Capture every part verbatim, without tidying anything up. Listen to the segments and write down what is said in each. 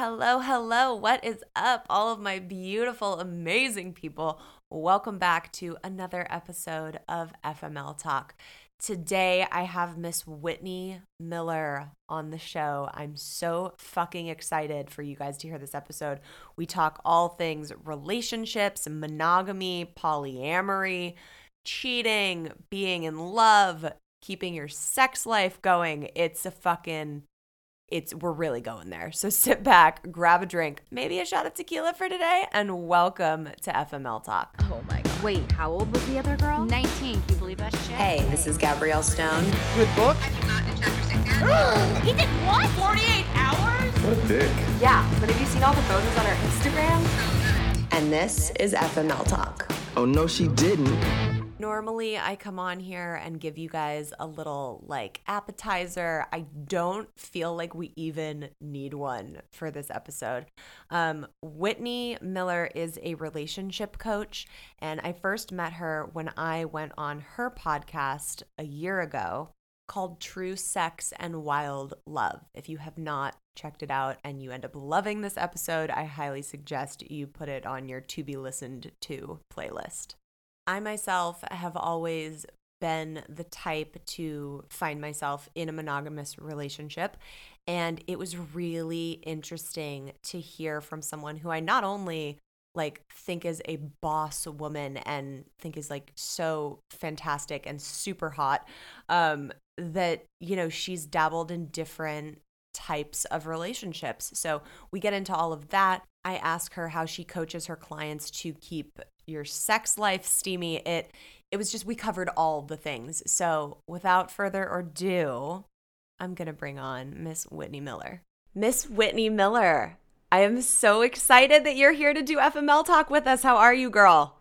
Hello, hello. What is up, all of my beautiful, amazing people? Welcome back to another episode of F M L Talk. Today, I have Miss Whitney Miller on the show. I'm so fucking excited for you guys to hear this episode. We talk all things relationships, monogamy, polyamory, cheating, being in love, keeping your sex life going. It's a fucking, it's, we're really going there. So sit back, grab a drink, maybe a shot of tequila for today, and welcome to F M L Talk. Oh my God. Wait, how old was the other girl? nineteen. Can you believe that shit? Hey, this is Gabrielle Stone. Good book. I came out in chapter six now. He did what? forty-eight hours? What a dick. Yeah, but have you seen all the photos on our Instagram? And this is F M L Talk. Oh no, she didn't. Normally, I come on here and give you guys a little, like, appetizer. I don't feel like we even need one for this episode. Um, Whitney Miller is a relationship coach, and I first met her when I went on her podcast a year ago called True Sex and Wild Love. If you have not checked it out and you end up loving this episode, I highly suggest you put it on your to-be-listened-to playlist. I myself have always been the type to find myself in a monogamous relationship, and it was really interesting to hear from someone who I not only like think is a boss woman and think is like so fantastic and super hot, um, that, you know, she's dabbled in different types of relationships. So we get into all of that. I ask her how she coaches her clients to keep your sex life steamy. It it was just, we covered all the things. So without further ado, I'm going to bring on Miss Whitney Miller. Miss Whitney Miller, I am so excited that you're here to do F M L Talk with us. How are you, girl?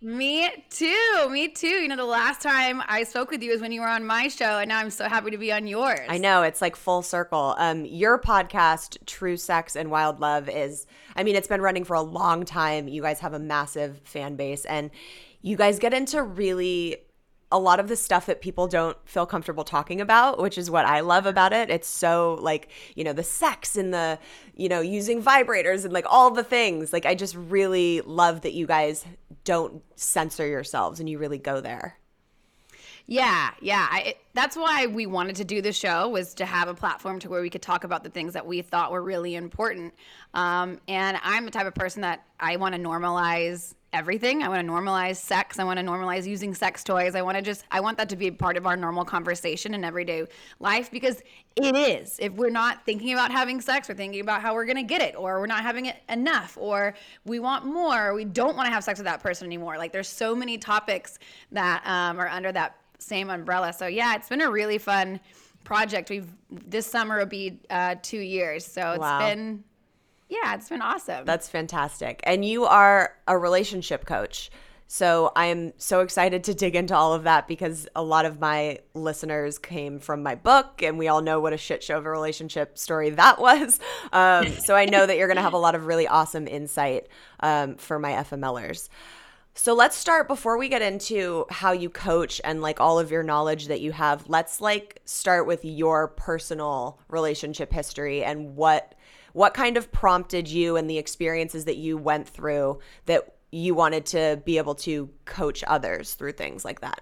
Me too. Me too. You know, the last time I spoke with you was when you were on my show, and now I'm so happy to be on yours. I know. It's like full circle. Um, your podcast, True Sex and Wild Love, is, I mean, it's been running for a long time. You guys have a massive fan base, and you guys get into really a lot of the stuff that people don't feel comfortable talking about, which is what I love about it. It's so like, you know, the sex and the, you know, using vibrators and like all the things. Like, I just really love that you guys don't censor yourselves and you really go there. Yeah, yeah. I, it, that's why we wanted to do the show, was to have a platform to where we could talk about the things that we thought were really important. Um, and I'm the type of person that I want to normalize everything. I want to normalize sex. I want to normalize using sex toys. I want to just, I want that to be part of our normal conversation in everyday life, because it is. If we're not thinking about having sex, we're thinking about how we're going to get it, or we're not having it enough, or we want more, or we don't want to have sex with that person anymore. Like, there's so many topics that um, are under that same umbrella. So yeah, it's been a really fun project. We've, this summer will be uh, two years. So it's wow. been Yeah, it's been awesome. That's fantastic. And you are a relationship coach. So I'm so excited to dig into all of that, because a lot of my listeners came from my book, and we all know what a shit show of a relationship story that was. Um, so I know that you're going to have a lot of really awesome insight um, for my F M L ers. So let's start, before we get into how you coach and like all of your knowledge that you have, let's like start with your personal relationship history and what What kind of prompted you and the experiences that you went through that you wanted to be able to coach others through things like that?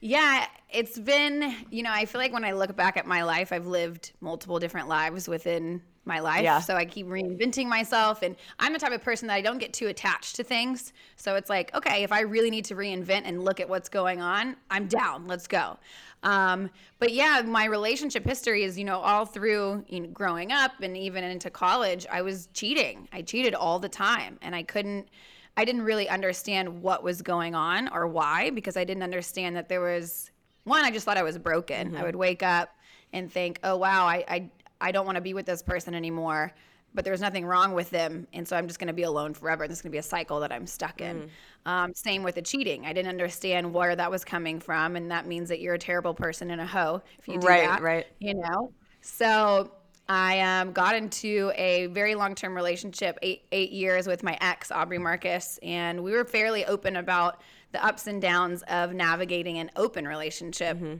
Yeah, it's been, you know, I feel like when I look back at my life, I've lived multiple different lives within my life. Yeah. So I keep reinventing myself, and I'm the type of person that I don't get too attached to things. So it's like, okay, if I really need to reinvent and look at what's going on, I'm down, let's go. Um, but yeah, my relationship history is, you know, all through, you know, growing up and even into college, I was cheating. I cheated all the time, and I couldn't, I didn't really understand what was going on or why, because I didn't understand that there was, one, I just thought I was broken. Mm-hmm. I would wake up and think, oh wow, I, I, I don't want to be with this person anymore, but there's nothing wrong with them. And so I'm just going to be alone forever. And this is going to be a cycle that I'm stuck in. Mm. Um, same with the cheating. I didn't understand where that was coming from. And that means that you're a terrible person and a hoe if you do right, that. Right, right. You know? So I um, got into a very long-term relationship, eight, eight years with my ex, Aubrey Marcus. And we were fairly open about the ups and downs of navigating an open relationship, mm-hmm.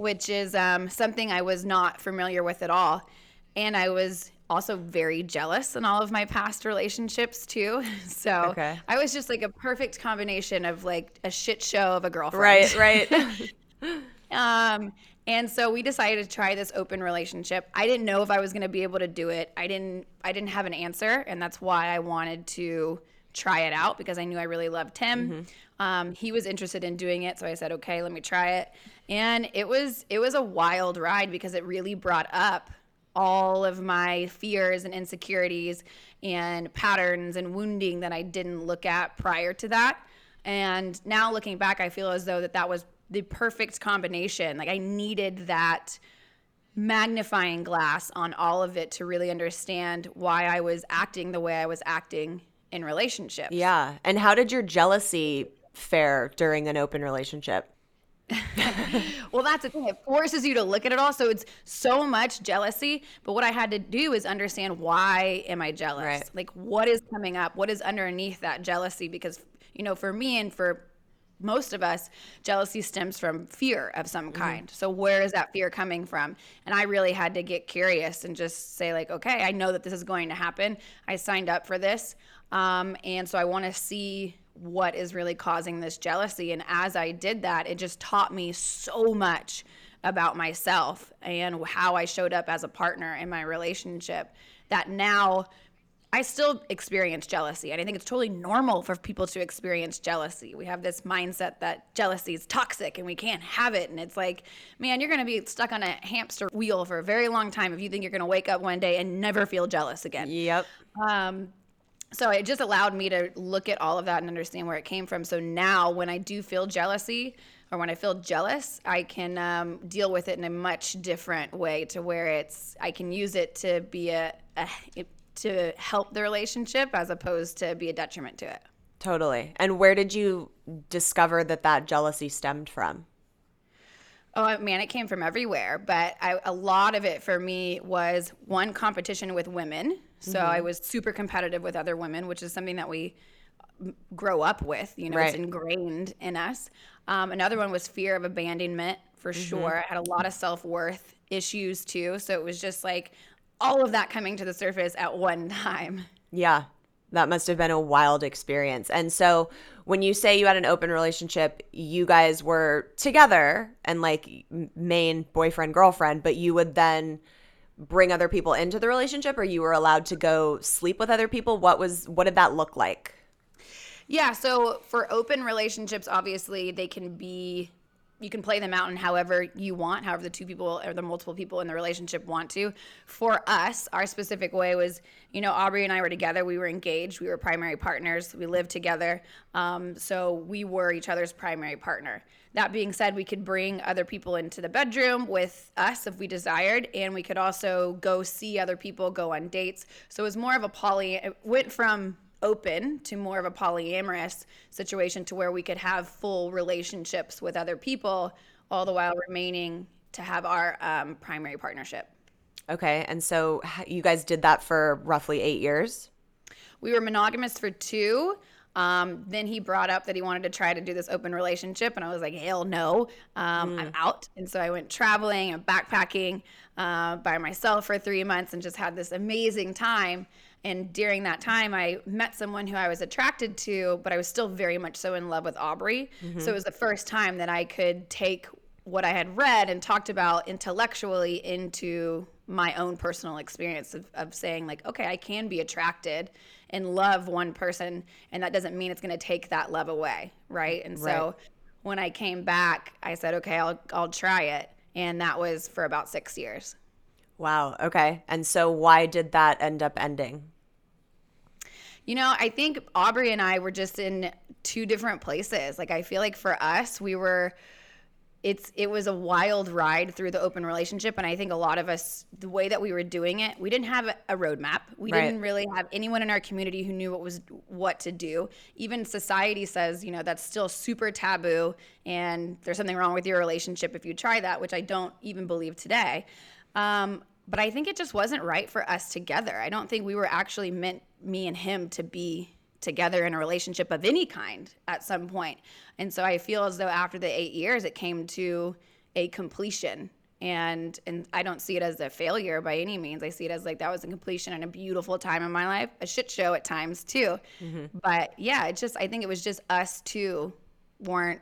which is um, something I was not familiar with at all. And I was also very jealous in all of my past relationships too. So okay. I was just like a perfect combination of like a shit show of a girlfriend. Right, right. um, and so we decided to try this open relationship. I didn't know if I was going to be able to do it. I didn't, I didn't have an answer. And that's why I wanted to try it out, because I knew I really loved him. Mm-hmm. Um, he was interested in doing it. So I said, okay, let me try it. And it was, it was a wild ride, because it really brought up all of my fears and insecurities and patterns and wounding that I didn't look at prior to that. And now looking back, I feel as though that that was the perfect combination. Like I needed that magnifying glass on all of it to really understand why I was acting the way I was acting in relationships. Yeah. And how did your jealousy fare during an open relationship? Well, that's the thing. It forces you to look at it all. So it's so much jealousy. But what I had to do is understand, why am I jealous? Right. Like, what is coming up? What is underneath that jealousy? Because, you know, for me and for most of us, jealousy stems from fear of some kind. Mm-hmm. So where is that fear coming from? And I really had to get curious and just say like, okay, I know that this is going to happen. I signed up for this. Um, and so I want to see what is really causing this jealousy. And as I did that, it just taught me so much about myself and how I showed up as a partner in my relationship, that now I still experience jealousy. And I think it's totally normal for people to experience jealousy. We have this mindset that jealousy is toxic and we can't have it. And it's like, man, you're going to be stuck on a hamster wheel for a very long time if you think you're going to wake up one day and never feel jealous again. Yep. Um, So it just allowed me to look at all of that and understand where it came from. So now when I do feel jealousy, or when I feel jealous, I can um, deal with it in a much different way, to where it's, I can use it to be a, a to help the relationship as opposed to be a detriment to it. Totally. And where did you discover that that jealousy stemmed from? Oh, man, it came from everywhere. But I, a lot of it for me was, one, competition with women. So mm-hmm. I was super competitive with other women, which is something that we grow up with. You know, right. It's ingrained in us. Um, another one was fear of abandonment, for mm-hmm. sure. I had a lot of self-worth issues, too. So it was just like all of that coming to the surface at one time. Yeah, that must have been a wild experience. And so when you say you had an open relationship, you guys were together and like main boyfriend, girlfriend, but you would then bring other people into the relationship, or you were allowed to go sleep with other people? What was, what did that look like? Yeah. So for open relationships, obviously they can be, you can play them out in however you want, however the two people or the multiple people in the relationship want to. For us, our specific way was, you know, Aubrey and I were together. We were engaged. We were primary partners. We lived together. Um, so we were each other's primary partner. That being said, we could bring other people into the bedroom with us if we desired, and we could also go see other people, go on dates. So it was more of a poly, it went from open to more of a polyamorous situation, to where we could have full relationships with other people, all the while remaining to have our um, primary partnership. Okay, and so you guys did that for roughly eight years? We were monogamous for two. Um, then he brought up that he wanted to try to do this open relationship, and I was like, hell no, um, mm. I'm out. And so I went traveling and backpacking uh, by myself for three months and just had this amazing time. And during that time, I met someone who I was attracted to, but I was still very much so in love with Aubrey. Mm-hmm. So it was the first time that I could take what I had read and talked about intellectually into my own personal experience of, of saying like, okay, I can be attracted and love one person, and that doesn't mean it's going to take that love away, right? And right. So when I came back, I said, okay, I'll I'll try it, and that was for about six years. Wow. Okay. And so why did that end up ending? You know, I think Aubrey and I were just in two different places. Like, I feel like for us, we were. It's it was a wild ride through the open relationship, and I think a lot of us, the way that we were doing it, we didn't have a roadmap. We right. didn't really have anyone in our community who knew what was what to do. Even society says, you know, that's still super taboo, and there's something wrong with your relationship if you try that, which I don't even believe today. Um, but I think it just wasn't right for us together. I don't think we were actually meant, me and him, to be together in a relationship of any kind at some point. And so I feel as though after the eight years, it came to a completion And and I don't see it as a failure by any means. I see it as like that was a completion and a beautiful time in my life, a shit show at times too. Mm-hmm. But yeah, it just, I think it was just us two weren't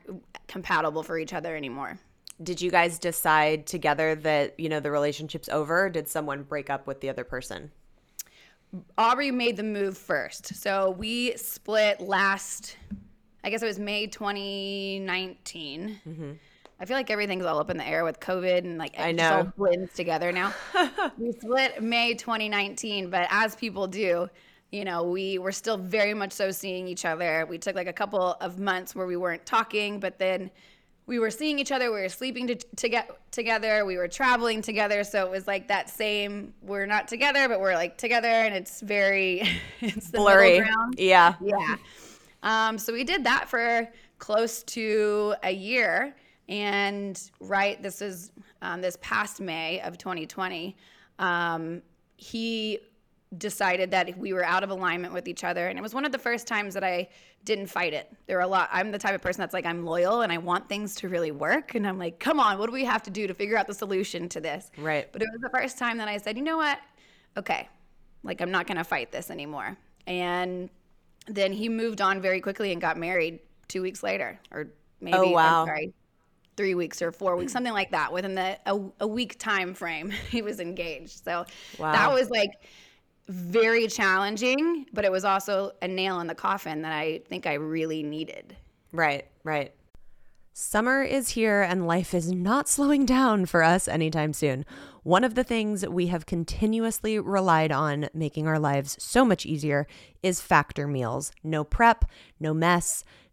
compatible for each other anymore. Did you guys decide together that, you know, the relationship's over? Or did someone break up with the other person? Aubrey made the move first. So we split last, I guess it was May twenty nineteen. Mm-hmm. I feel like everything's all up in the air with COVID and like it just all blends together now. We split May twenty nineteen, but as people do, you know, we were still very much so seeing each other. We took like a couple of months where we weren't talking, but then we were seeing each other. We were sleeping to, to get together. We were traveling together. So it was like that same, we're not together, but we're like together, and it's very, it's the blurry middle ground. Yeah. Yeah. Um, so we did that for close to a year. And right, this is um, this past May of twenty twenty, um, he decided that we were out of alignment with each other. And it was one of the first times that I didn't fight it. There were a lot, I'm the type of person that's like, I'm loyal and I want things to really work. And I'm like, come on, what do we have to do to figure out the solution to this? Right. But it was the first time that I said, you know what? Okay, like I'm not gonna fight this anymore. And then he moved on very quickly and got married two weeks later, or maybe, oh, wow. I'm sorry. three weeks or four weeks, something like that. Within the a, a week time frame, he was engaged. So wow. That was like very challenging, but it was also a nail in the coffin that I think I really needed. Right, right. Summer is here and life is not slowing down for us anytime soon. One of the things we have continuously relied on making our lives so much easier is Factor Meals. No prep, no mess,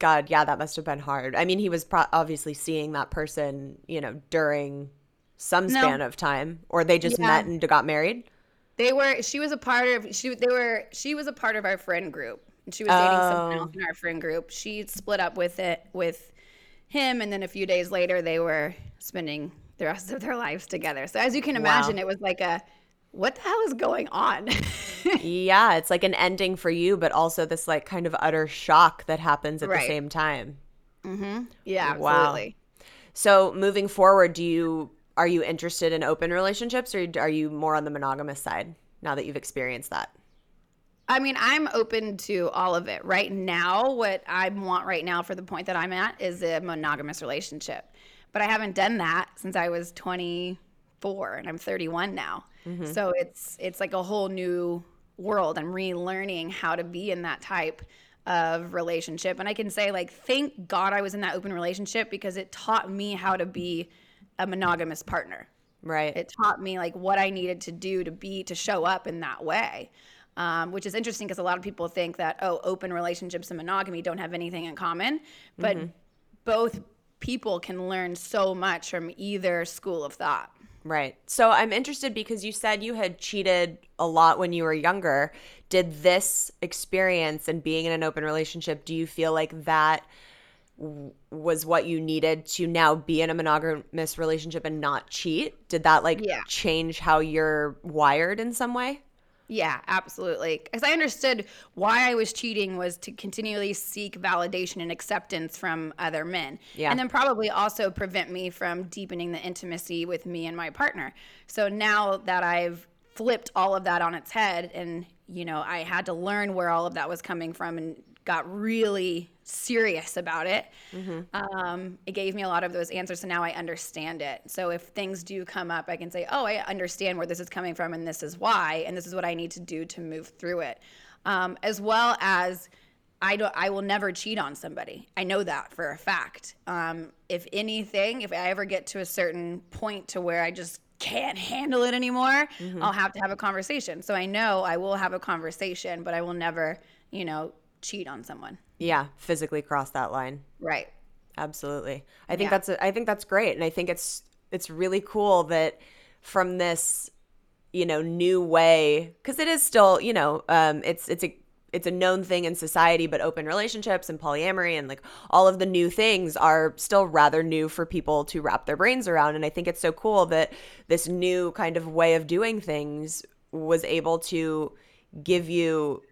God, yeah, that must have been hard. I mean, he was pro- obviously seeing that person, you know, during some span no. of time, or they just yeah. met and got married. They were. She was a part of. She they were. She was a part of our friend group, and she was dating oh. someone else in our friend group. She split up with it with him, and then a few days later, they were spending the rest of their lives together. So as you can imagine, wow. It was like a. What the hell is going on? Yeah, it's like an ending for you, but also this like kind of utter shock that happens at right. the same time. Mm-hmm. Yeah, wow. Absolutely. So moving forward, do you are you interested in open relationships, or are you more on the monogamous side now that you've experienced that? I mean, I'm open to all of it. Right now, what I want right now for the point that I'm at is a monogamous relationship. But I haven't done that since I was twenty-four, and I'm thirty-one now. Mm-hmm. So it's it's like a whole new world. I'm relearning how to be in that type of relationship. And I can say, like, thank God I was in that open relationship, because it taught me how to be a monogamous partner. Right. It taught me like what I needed to do to be to show up in that way, um, which is interesting because a lot of people think that, oh, open relationships and monogamy don't have anything in common. But mm-hmm. both people can learn so much from either school of thought. Right. So I'm interested because you said you had cheated a lot when you were younger. Did this experience and being in an open relationship, do you feel like that w- was what you needed to now be in a monogamous relationship and not cheat? Did that like yeah. change how you're wired in some way? Yeah, absolutely. Because I understood why I was cheating was to continually seek validation and acceptance from other men. Yeah. And then probably also prevent me from deepening the intimacy with me and my partner. So now that I've flipped all of that on its head, and, you know, I had to learn where all of that was coming from and got really serious about it. Mm-hmm. Um, it gave me a lot of those answers, so now I understand it. So if things do come up, I can say, oh, I understand where this is coming from, and this is why, and this is what I need to do to move through it. Um, as well as I don't, I will never cheat on somebody. I know that for a fact. Um, if anything, if I ever get to a certain point to where I just can't handle it anymore, mm-hmm. I'll have to have a conversation. So I know I will have a conversation, but I will never, you know, cheat on someone. Yeah, physically cross that line. Right. Absolutely. I think yeah. that's a, I think that's great, and I think it's it's really cool that from this, you know, new way, because it is still, you know, um, it's it's a it's a known thing in society, but open relationships and polyamory and like all of the new things are still rather new for people to wrap their brains around. And I think it's so cool that this new kind of way of doing things was able to give you,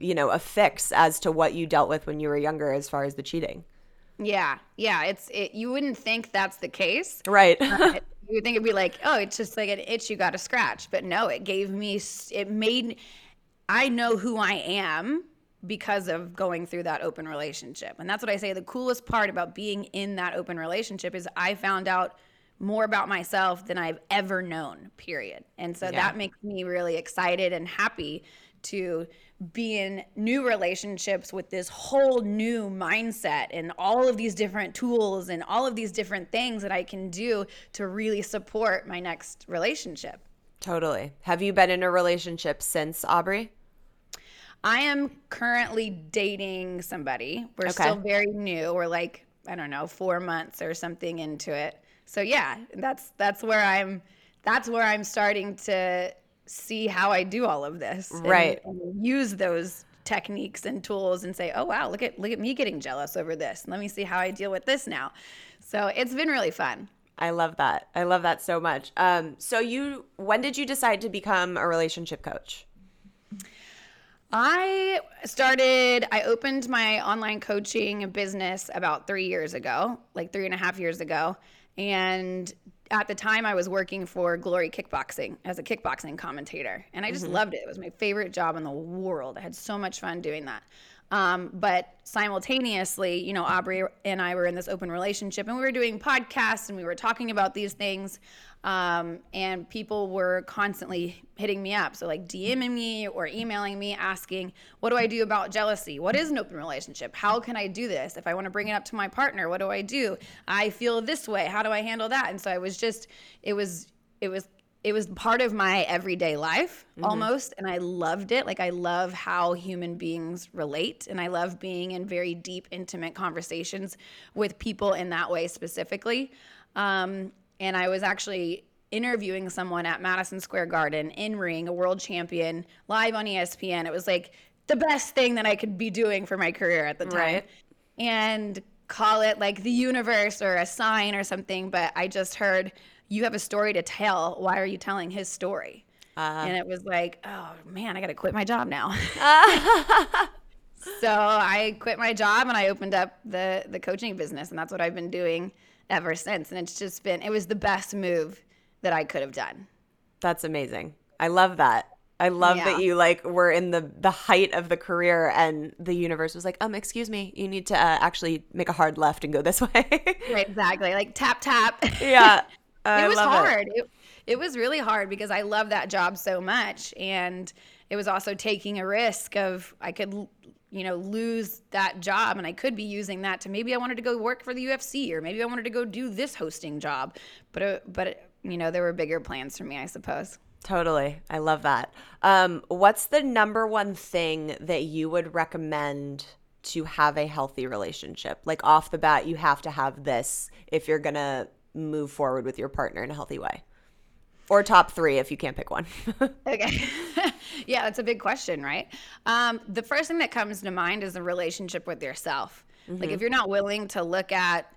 you know, a fix as to what you dealt with when you were younger as far as the cheating. Yeah. Yeah. It's it, you wouldn't think that's the case. Right. uh, it, you would think it'd be like, oh, it's just like an itch you got to scratch. But no, it gave me, it made I know who I am because of going through that open relationship. And that's what I say. The coolest part about being in that open relationship is I found out more about myself than I've ever known, period. And so yeah. that makes me really excited and happy to be in new relationships with this whole new mindset and all of these different tools and all of these different things that I can do to really support my next relationship. Totally. Have you been in a relationship since, Aubrey? I am currently dating somebody. We're okay. still very new. We're like, I don't know, four months or something into it. So yeah, that's that's where I'm that's where I'm starting to see how I do all of this. Right. And, and use those techniques and tools and say, oh wow, look at look at me getting jealous over this. Let me see how I deal with this now. So it's been really fun. I love that. I love that so much. Um, so you, when did you decide to become a relationship coach? I started, I opened my online coaching business about three years ago, like three and a half years ago. And at the time I was working for Glory Kickboxing as a kickboxing commentator. And I just mm-hmm. loved it. It was my favorite job in the world. I had so much fun doing that. Um, but simultaneously, you know, Aubrey and I were in this open relationship and we were doing podcasts and we were talking about these things. Um, and people were constantly hitting me up. So like DMing me or emailing me asking, what do I do about jealousy? What is an open relationship? How can I do this? If I want to bring it up to my partner, what do I do? I feel this way. How do I handle that? And so I was just, it was, it was, it was part of my everyday life mm-hmm. almost. And I loved it. Like I love how human beings relate. And I love being in very deep, intimate conversations with people in that way specifically. Um, and I was actually interviewing someone at Madison Square Garden in ring, a world champion, live on E S P N. It was like the best thing that I could be doing for my career at the time. Right. And call it like the universe or a sign or something. But I just heard, you have a story to tell. Why are you telling his story? Uh, and it was like, oh, man, I got to quit my job now. So I quit my job and I opened up the, the coaching business. And that's what I've been doing ever since. And it's just been – it was the best move that I could have done. That's amazing. I love that. I love yeah. that you like were in the, the height of the career and the universe was like, um, excuse me, you need to uh, actually make a hard left and go this way. Right, exactly. Like tap, tap. Yeah. It was hard. It. It, it was really hard because I love that job so much. And it was also taking a risk of I could, you know, lose that job and I could be using that to maybe I wanted to go work for the U F C or maybe I wanted to go do this hosting job. But, uh, but you know, there were bigger plans for me, I suppose. Totally. I love that. Um, what's the number one thing that you would recommend to have a healthy relationship? Like off the bat, you have to have this if you're going to move forward with your partner in a healthy way, or top three if you can't pick one. Okay. Yeah, that's a big question, right? Um, the first thing that comes to mind is the relationship with yourself. Mm-hmm. Like if you're not willing to look at,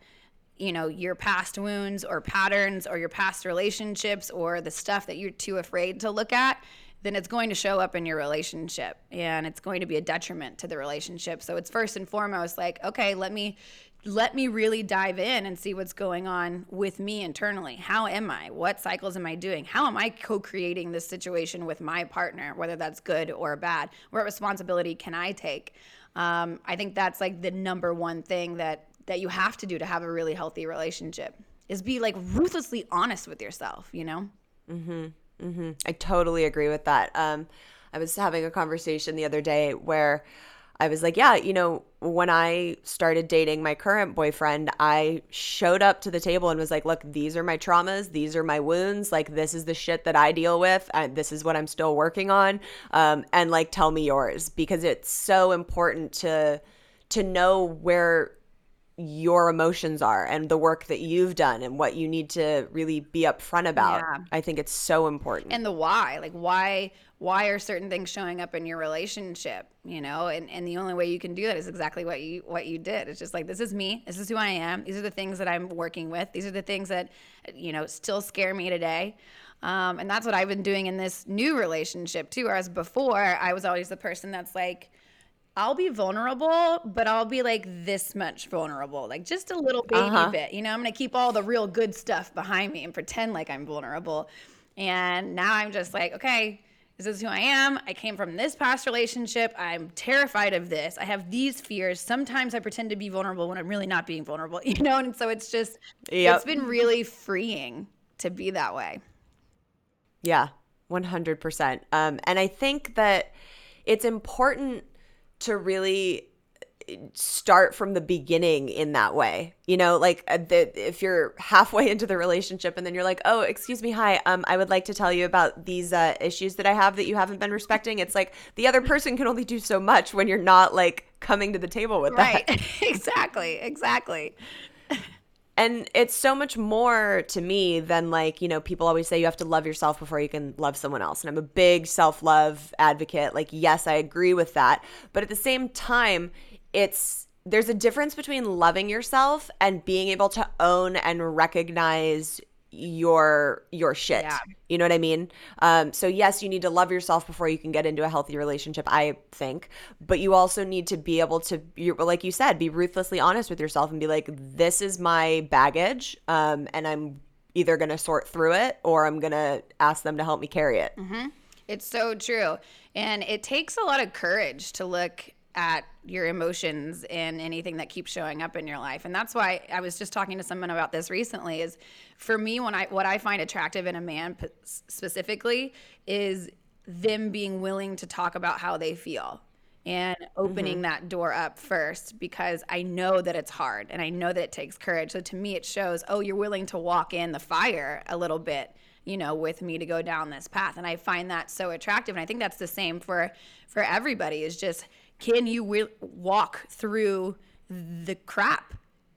you know, your past wounds or patterns or your past relationships or the stuff that you're too afraid to look at, then it's going to show up in your relationship and it's going to be a detriment to the relationship. So it's first and foremost like, okay, let me let me really dive in and see what's going on with me internally. How am I? What cycles am I doing? How am I co-creating this situation with my partner, whether that's good or bad? What responsibility can I take? Um, I think that's like the number one thing that, that you have to do to have a really healthy relationship is be like ruthlessly honest with yourself, you know? Mm-hmm. Mm-hmm. I totally agree with that. Um, I was having a conversation the other day where I was like, yeah, you know, when I started dating my current boyfriend, I showed up to the table and was like, look, these are my traumas. These are my wounds. Like, this is the shit that I deal with. Uh, this is what I'm still working on. Um, and like, tell me yours, because it's so important to to know where your emotions are and the work that you've done and what you need to really be upfront about. Yeah. I think it's so important. And the why, like why, why are certain things showing up in your relationship, you know? And, and the only way you can do that is exactly what you, what you did. It's just like, this is me. This is who I am. These are the things that I'm working with. These are the things that, you know, still scare me today. Um, and that's what I've been doing in this new relationship too. Whereas before I was always the person that's like, I'll be vulnerable, but I'll be like this much vulnerable, like just a little baby uh-huh. bit. You know, I'm going to keep all the real good stuff behind me and pretend like I'm vulnerable. And now I'm just like, okay, this is who I am. I came from this past relationship. I'm terrified of this. I have these fears. Sometimes I pretend to be vulnerable when I'm really not being vulnerable, you know? And so it's just, yep. It's been really freeing to be that way. Yeah, one hundred percent. Um, and I think that it's important to really start from the beginning in that way. You know, like the, if you're halfway into the relationship and then you're like, oh, excuse me, hi, um, I would like to tell you about these uh, issues that I have that you haven't been respecting. It's like the other person can only do so much when you're not like coming to the table with right. that. Exactly, exactly. And it's so much more to me than like, you know, people always say you have to love yourself before you can love someone else. And I'm a big self-love advocate. Like, yes, I agree with that. But at the same time, it's there's a difference between loving yourself and being able to own and recognize your your shit. Yeah. You know what I mean? Um, so yes, you need to love yourself before you can get into a healthy relationship, I think. But you also need to be able to, you're, like you said, be ruthlessly honest with yourself and be like, this is my baggage, um, and I'm either going to sort through it or I'm going to ask them to help me carry it. Mm-hmm. It's so true. And it takes a lot of courage to look at your emotions and anything that keeps showing up in your life. And that's why I was just talking to someone about this recently is for me, when I, what I find attractive in a man specifically is them being willing to talk about how they feel and opening mm-hmm. that door up first, because I know that it's hard and I know that it takes courage. So to me, it shows, oh, you're willing to walk in the fire a little bit, you know, with me to go down this path. And I find that so attractive. And I think that's the same for, for everybody is just, can you wi- walk through the crap?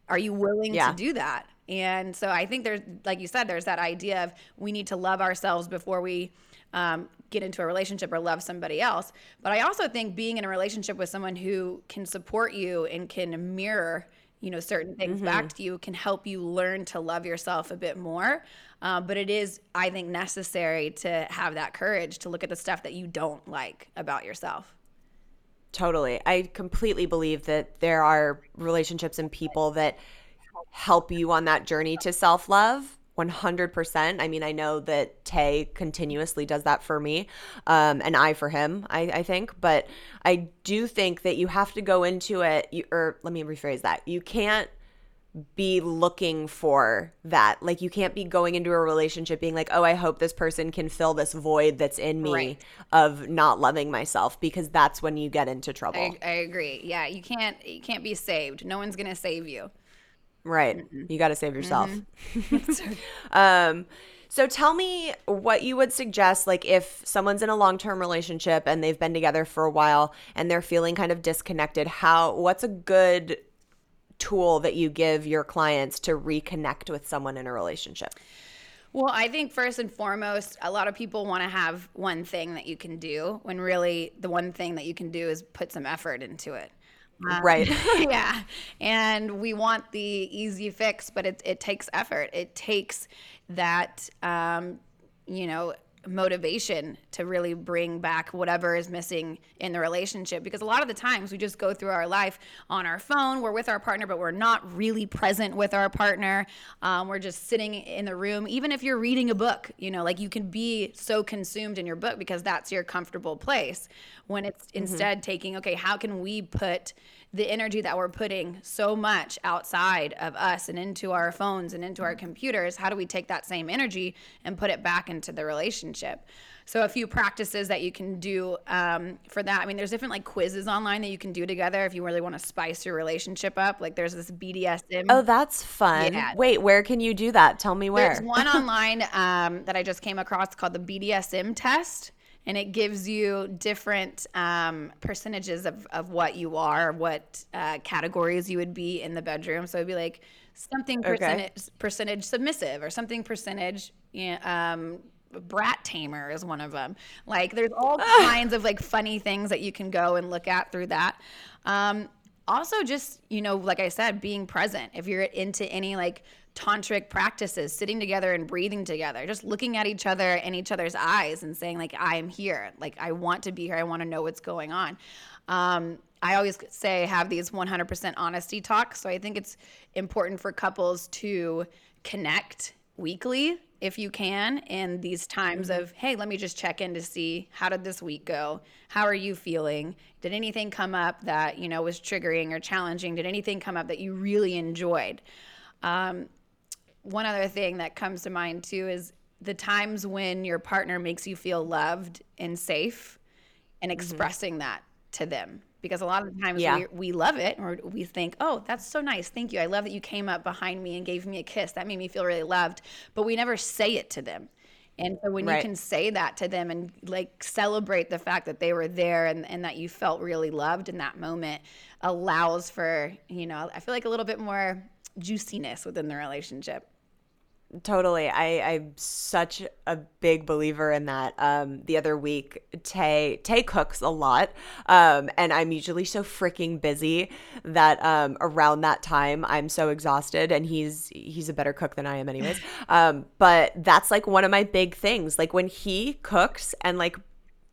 Are you willing yeah. to do that? And so I think there's, like you said, there's that idea of we need to love ourselves before we um, get into a relationship or love somebody else. But I also think being in a relationship with someone who can support you and can mirror, you know, certain things mm-hmm. back to you can help you learn to love yourself a bit more. Uh, but it is, I think, necessary to have that courage to look at the stuff that you don't like about yourself. Totally. I completely believe that there are relationships and people that help you on that journey to self-love, one hundred percent. I mean, I know that Tay continuously does that for me, um, and I for him, I, I think. But I do think that you have to go into it – or let me rephrase that. You can't be looking for that. Like, you can't be going into a relationship being like, oh, I hope this person can fill this void that's in me right. of not loving myself, because that's when you get into trouble. I, I agree. Yeah. You can't, you can't be saved. No one's going to save you. Right. Mm-mm. You got to save yourself. Mm-hmm. um, so tell me what you would suggest, like if someone's in a long-term relationship and they've been together for a while and they're feeling kind of disconnected, how, what's a good tool that you give your clients to reconnect with someone in a relationship? Well, I think first and foremost, a lot of people want to have one thing that you can do when really the one thing that you can do is put some effort into it. Um, right. Yeah. And we want the easy fix, but it, it takes effort. It takes that, um, you know, motivation to really bring back whatever is missing in the relationship. Because a lot of the times we just go through our life on our phone, we're with our partner, but we're not really present with our partner. Um, we're just sitting in the room. Even if you're reading a book, you know, like you can be so consumed in your book because that's your comfortable place, when it's mm-hmm. instead taking, okay, how can we put the energy that we're putting so much outside of us and into our phones and into our computers, how do we take that same energy and put it back into the relationship? So a few practices that you can do um, for that. I mean, there's different like quizzes online that you can do together if you really want to spice your relationship up. Like there's this B D S M. Oh, that's fun. Yeah. Wait, where can you do that? Tell me where. There's one online um, that I just came across called the B D S M test. And it gives you different um, percentages of, of what you are, what uh, categories you would be in the bedroom. So it'd be like something percentage, okay. percentage submissive, or something percentage um, brat tamer is one of them. Like there's all kinds of like funny things that you can go and look at through that. Um, also just, you know, like I said, being present. If you're into any like tantric practices, sitting together and breathing together, just looking at each other in each other's eyes and saying like, I am here, like I want to be here, I want to know what's going on. Um, I always say have these one hundred percent honesty talks. So I think it's important for couples to connect weekly if you can, in these times of, hey, let me just check in to see, how did this week go? How are you feeling? Did anything come up that, you know, was triggering or challenging? Did anything come up that you really enjoyed? Um, One other thing that comes to mind too is the times when your partner makes you feel loved and safe, and expressing mm-hmm. that to them. Because a lot of the times yeah. we, we love it, or we think, oh, that's so nice. Thank you. I love that you came up behind me and gave me a kiss. That made me feel really loved. But we never say it to them. And so when right. you can say that to them and like celebrate the fact that they were there, and, and that you felt really loved in that moment, allows for, you know, I feel like a little bit more juiciness within the relationship. Totally. I, I'm such a big believer in that. Um, the other week, Tay Tay cooks a lot, um, and I'm usually so freaking busy that um, around that time I'm so exhausted, and he's he's a better cook than I am anyways. Um, but that's like one of my big things. Like when he cooks and like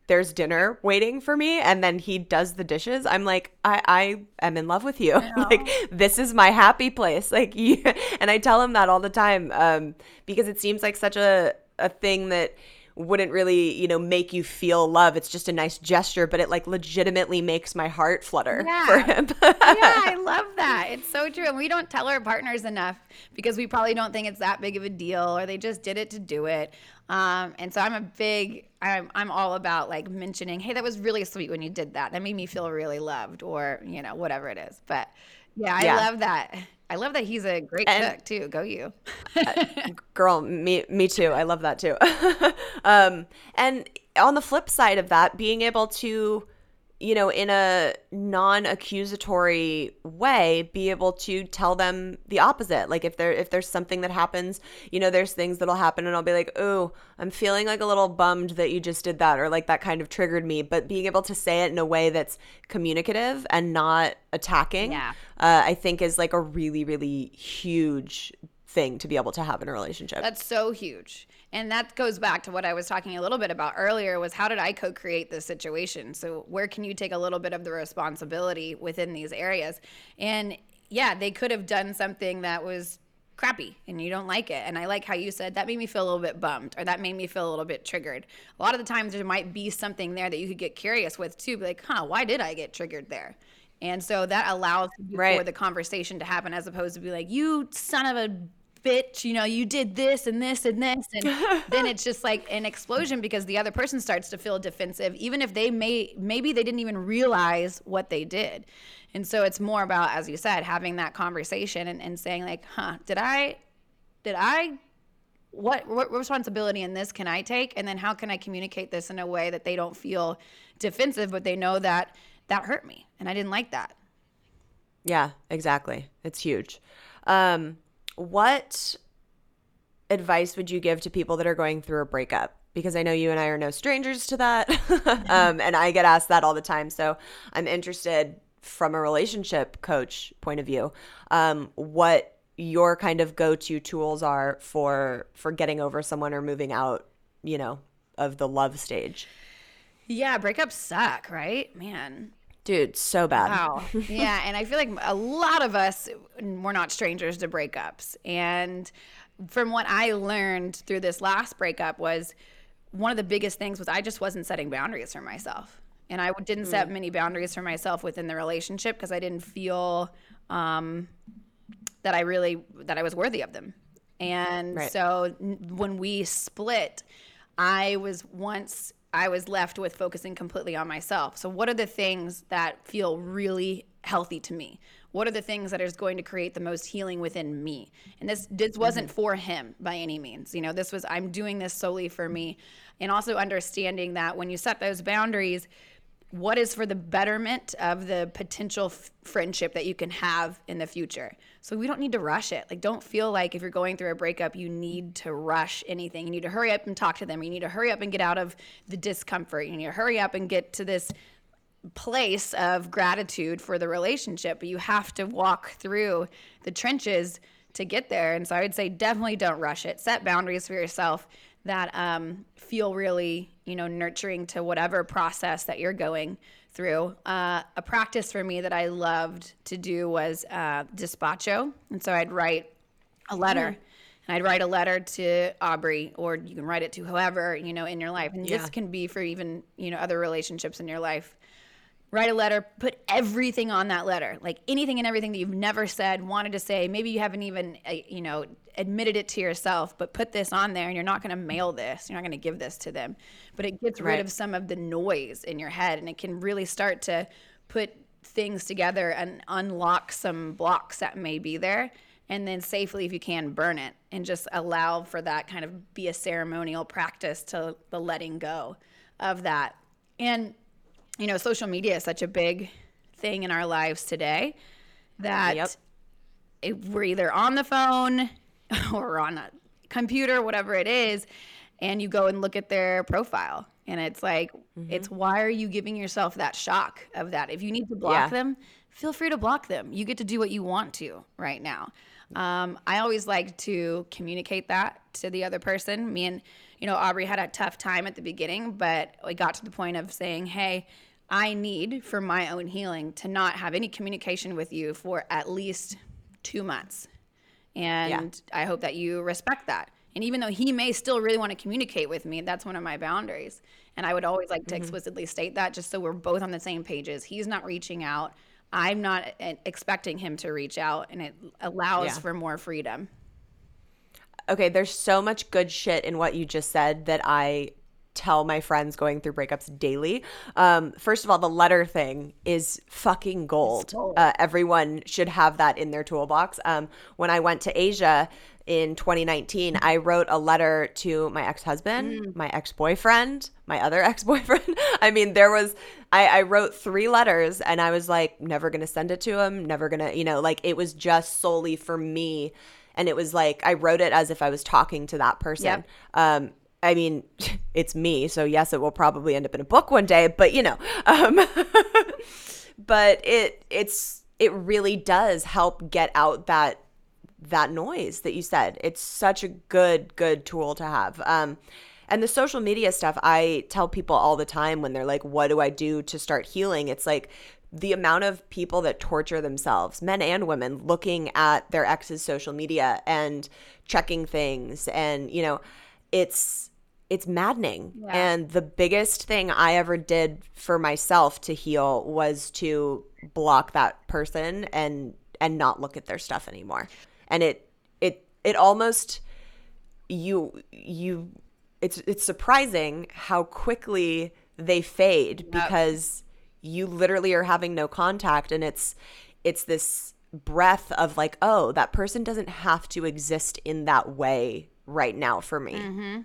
there's dinner waiting for me, and then he does the dishes, I'm like, I, I am in love with you. Like, this is my happy place. Like, you, and I tell him that all the time, um, because it seems like such a, a thing that wouldn't really, you know, make you feel love. It's just a nice gesture, but it like legitimately makes my heart flutter yeah. for him. Yeah, I love that. It's so true. And we don't tell our partners enough because we probably don't think it's that big of a deal, or they just did it to do it. Um, and so I'm a big, I'm, I'm all about like mentioning, hey, that was really sweet when you did that. That made me feel really loved, or, you know, whatever it is. But yeah, I yeah. love that. I love that he's a great and, cook too. Go you. Girl, me me too. I love that too. um, and on the flip side of that, being able to, you know, in a non-accusatory way, be able to tell them the opposite. Like if there if there's something that happens, you know, there's things that'll happen and I'll be like, ooh, I'm feeling like a little bummed that you just did that, or like that kind of triggered me. But being able to say it in a way that's communicative and not attacking, yeah. uh, I think is like a really, really huge thing to be able to have in a relationship. That's so huge. And that goes back to what I was talking a little bit about earlier, was how did I co-create this situation? So where can you take a little bit of the responsibility within these areas? And yeah, they could have done something that was crappy and you don't like it. And I like how you said that made me feel a little bit bummed, or that made me feel a little bit triggered. A lot of the times there might be something there that you could get curious with too, be like, huh, why did I get triggered there? And so that allows right. for the conversation to happen, as opposed to be like, you son of a bitch, you know, you did this and this and this, and then it's just like an explosion, because the other person starts to feel defensive, even if they may maybe they didn't even realize what they did. And so it's more about, as you said, having that conversation and, and saying like, huh, did I did I what what responsibility in this can I take, and then how can I communicate this in a way that they don't feel defensive, but they know that that hurt me and I didn't like that. Yeah, exactly. It's huge. um What advice would you give to people that are going through a breakup? Because I know you and I are no strangers to that. um, and I get asked that all the time. So I'm interested, from a relationship coach point of view, um, what your kind of go-to tools are for for getting over someone or moving out, you know, of the love stage. Yeah, breakups suck, right? Man. Dude, so bad. Wow. Yeah, and I feel like a lot of us, we're not strangers to breakups. And from what I learned through this last breakup was one of the biggest things was I just wasn't setting boundaries for myself. And I didn't set many boundaries for myself within the relationship because I didn't feel um, that I really, that I was worthy of them. And right. so when we split, I was once, I was left with focusing completely on myself. So what are the things that feel really healthy to me? What are the things that is going to create the most healing within me? And this, this wasn't for him by any means. You know, this was, I'm doing this solely for me. And also understanding that when you set those boundaries, what is for the betterment of the potential f- friendship that you can have in the future? So we don't need to rush it. Like, don't feel like if you're going through a breakup, you need to rush anything. You need to hurry up and talk to them. You need to hurry up and get out of the discomfort. You need to hurry up and get to this place of gratitude for the relationship. But you have to walk through the trenches to get there. And so I would say definitely don't rush it. Set boundaries for yourself that um, feel really, you know, nurturing to whatever process that you're going through. Uh, a practice for me that I loved to do was uh, despacho. And so I'd write a letter. Mm. And I'd write a letter to Aubrey, or you can write it to whoever, you know, in your life. And yeah. this can be for even, you know, other relationships in your life. Write a letter, put everything on that letter, like anything and everything that you've never said, wanted to say. Maybe you haven't even, you know, admitted it to yourself, but put this on there, and you're not going to mail this. You're not going to give this to them. But it gets rid right. of some of the noise in your head, and it can really start to put things together and unlock some blocks that may be there. And then safely, if you can, burn it and just allow for that kind of be a ceremonial practice to the letting go of that. And you know, social media is such a big thing in our lives today that yep. it, we're either on the phone or on a computer, whatever it is, and you go and look at their profile. And it's like, mm-hmm. it's why are you giving yourself that shock of that? If you need to block yeah. them, feel free to block them. You get to do what you want to right now. Um, I always like to communicate that to the other person. Me and, you know, Aubrey had a tough time at the beginning, but we got to the point of saying, hey, I need for my own healing to not have any communication with you for at least two months. And yeah. I hope that you respect that. And even though he may still really want to communicate with me, that's one of my boundaries. And I would always like to mm-hmm. explicitly state that just so we're both on the same pages. He's not reaching out. I'm not expecting him to reach out, and it allows yeah. for more freedom. Okay, there's so much good shit in what you just said that I tell my friends going through breakups daily. Um, first of all, the letter thing is fucking gold. gold. Uh, everyone should have that in their toolbox. Um, when I went to Asia in twenty nineteen, I wrote a letter to my ex-husband, mm. my ex-boyfriend, my other ex-boyfriend. I mean, there was I, I wrote three letters, and I was like, never going to send it to him, never going to, you know, like it was just solely for me. And it was like I wrote it as if I was talking to that person. Yep. Um, I mean, it's me. So, yes, it will probably end up in a book one day. But, you know, um, but it it's it really does help get out that that noise that you said. It's such a good, good tool to have. Um, and the social media stuff, I tell people all the time when they're like, what do I do to start healing? It's like, the amount of people that torture themselves, men and women, looking at their ex's social media and checking things, and you know, it's it's maddening. Yeah. And the biggest thing I ever did for myself to heal was to block that person and and not look at their stuff anymore. And it it it almost you you it's it's surprising how quickly they fade yep. because you literally are having no contact, and it's it's this breath of like, oh, that person doesn't have to exist in that way right now for me. Mm-hmm.